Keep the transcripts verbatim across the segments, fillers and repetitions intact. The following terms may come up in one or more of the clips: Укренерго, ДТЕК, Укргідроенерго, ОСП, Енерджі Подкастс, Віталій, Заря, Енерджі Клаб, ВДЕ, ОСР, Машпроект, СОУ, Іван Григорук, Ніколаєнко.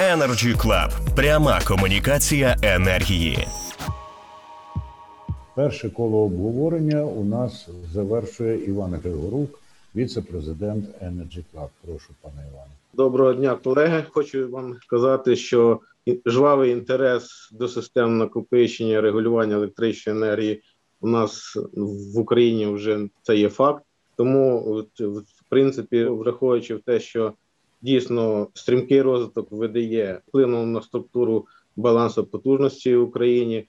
Енерджі Клаб. Пряма комунікація енергії. Перше коло обговорення у нас завершує Іван Григорук, віце-президент Енерджі Клаб. Прошу, пане Іване. Доброго дня, колеги. Хочу вам сказати, що жвавий інтерес до систем накопичення, регулювання електричної енергії у нас в Україні вже це є факт. Тому, в принципі, враховуючи в те, що дійсно стрімкий розвиток ВДЕ вплинув на структуру балансу потужності в Україні,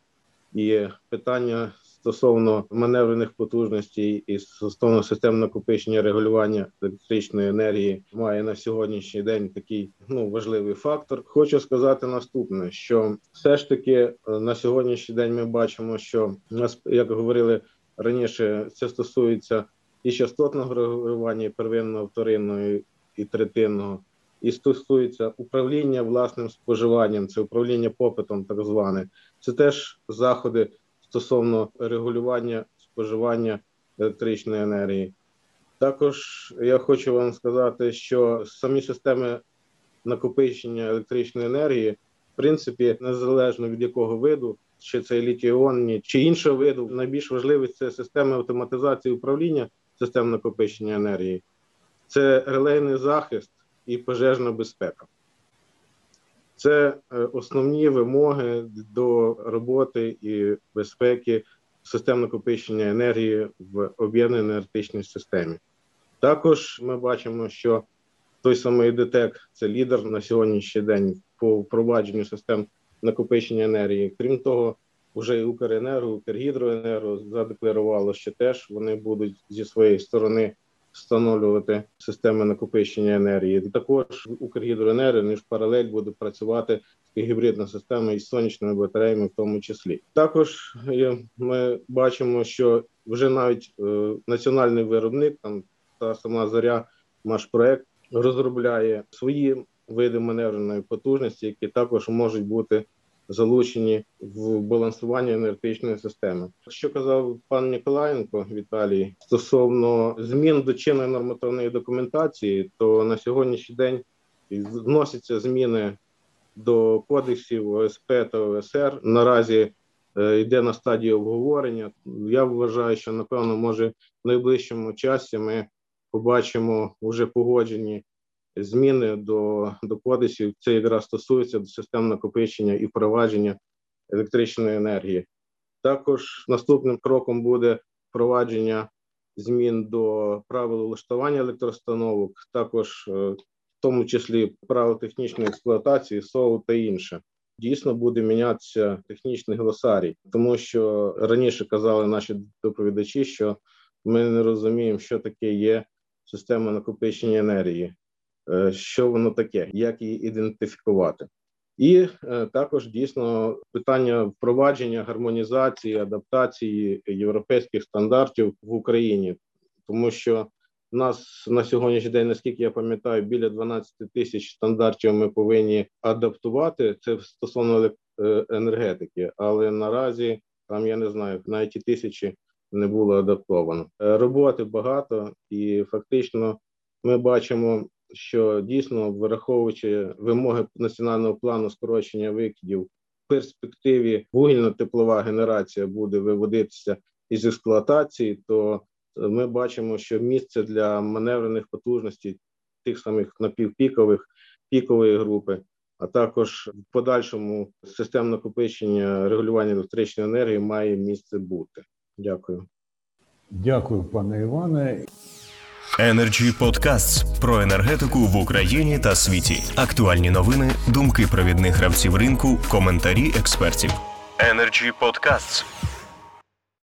і питання стосовно маневрених потужностей і стосовно систем накопичення регулювання електричної енергії має на сьогоднішній день такий ну, важливий фактор. Хочу сказати наступне, що все ж таки на сьогоднішній день ми бачимо, що, як говорили раніше, це стосується і частотного регулювання, і первинного, вторинного, і третинного, і стосується управління власним споживанням, це управління попитом так зване. Це теж заходи стосовно регулювання споживання електричної енергії. Також я хочу вам сказати, що самі системи накопичення електричної енергії, в принципі, незалежно від якого виду, чи це літій-іонні, чи іншого виду, найбільш важливі це системи автоматизації управління систем накопичення енергії. Це релейний захист і пожежна безпека. Це основні вимоги до роботи і безпеки систем накопичення енергії в об'єднаній енергетичній системі. Також ми бачимо, що той самий ДТЕК – це лідер на сьогоднішній день по впровадженню систем накопичення енергії. Крім того, вже і Укренерго, Укргідроенерго задекларувало, що теж вони будуть зі своєї сторони встановлювати системи накопичення енергії. Також Укргідроенерго ніж паралель буде працювати гібридна система із сонячними батареями в тому числі. Також ми бачимо, що вже навіть е, національний виробник, там та сама Заря, машпроект, розробляє свої види маневреної потужності, які також можуть бути залучені в балансування енергетичної системи. Що казав пан Ніколаєнко Віталій стосовно змін до чинної нормативної документації, то на сьогоднішній день вносяться зміни до кодексів О С П та О С Р. Наразі е, йде на стадії обговорення. Я вважаю, що, напевно, може в найближчому часі ми побачимо вже погоджені зміни до, до кодексів, це якраз стосується до систем накопичення і впровадження електричної енергії. Також наступним кроком буде впровадження змін до правил влаштування електроустановок, також в тому числі правил технічної експлуатації, С О У та інше. Дійсно буде мінятися технічний глосарій, тому що раніше казали наші доповідачі, що ми не розуміємо, що таке є система накопичення енергії, що воно таке, як її ідентифікувати. І е, також дійсно питання впровадження, гармонізації, адаптації європейських стандартів в Україні. Тому що в нас на сьогоднішній день, наскільки я пам'ятаю, біля дванадцять тисяч стандартів ми повинні адаптувати. Це стосовно енергетики, але наразі, там я не знаю, навіть і тисячі не було адаптовано. Роботи багато і фактично ми бачимо, що дійсно, враховуючи вимоги національного плану скорочення викидів, в перспективі вугільно-теплова генерація буде виводитися із експлуатації, то ми бачимо, що місце для маневрених потужностей тих самих напівпікових, пікової групи, а також в подальшому систем накопичення регулювання електричної енергії має місце бути. Дякую. Дякую, пане Іване. Енерджі Подкастс про енергетику в Україні та світі. Актуальні новини, думки провідних гравців ринку, коментарі експертів. Енерджі Подкастс.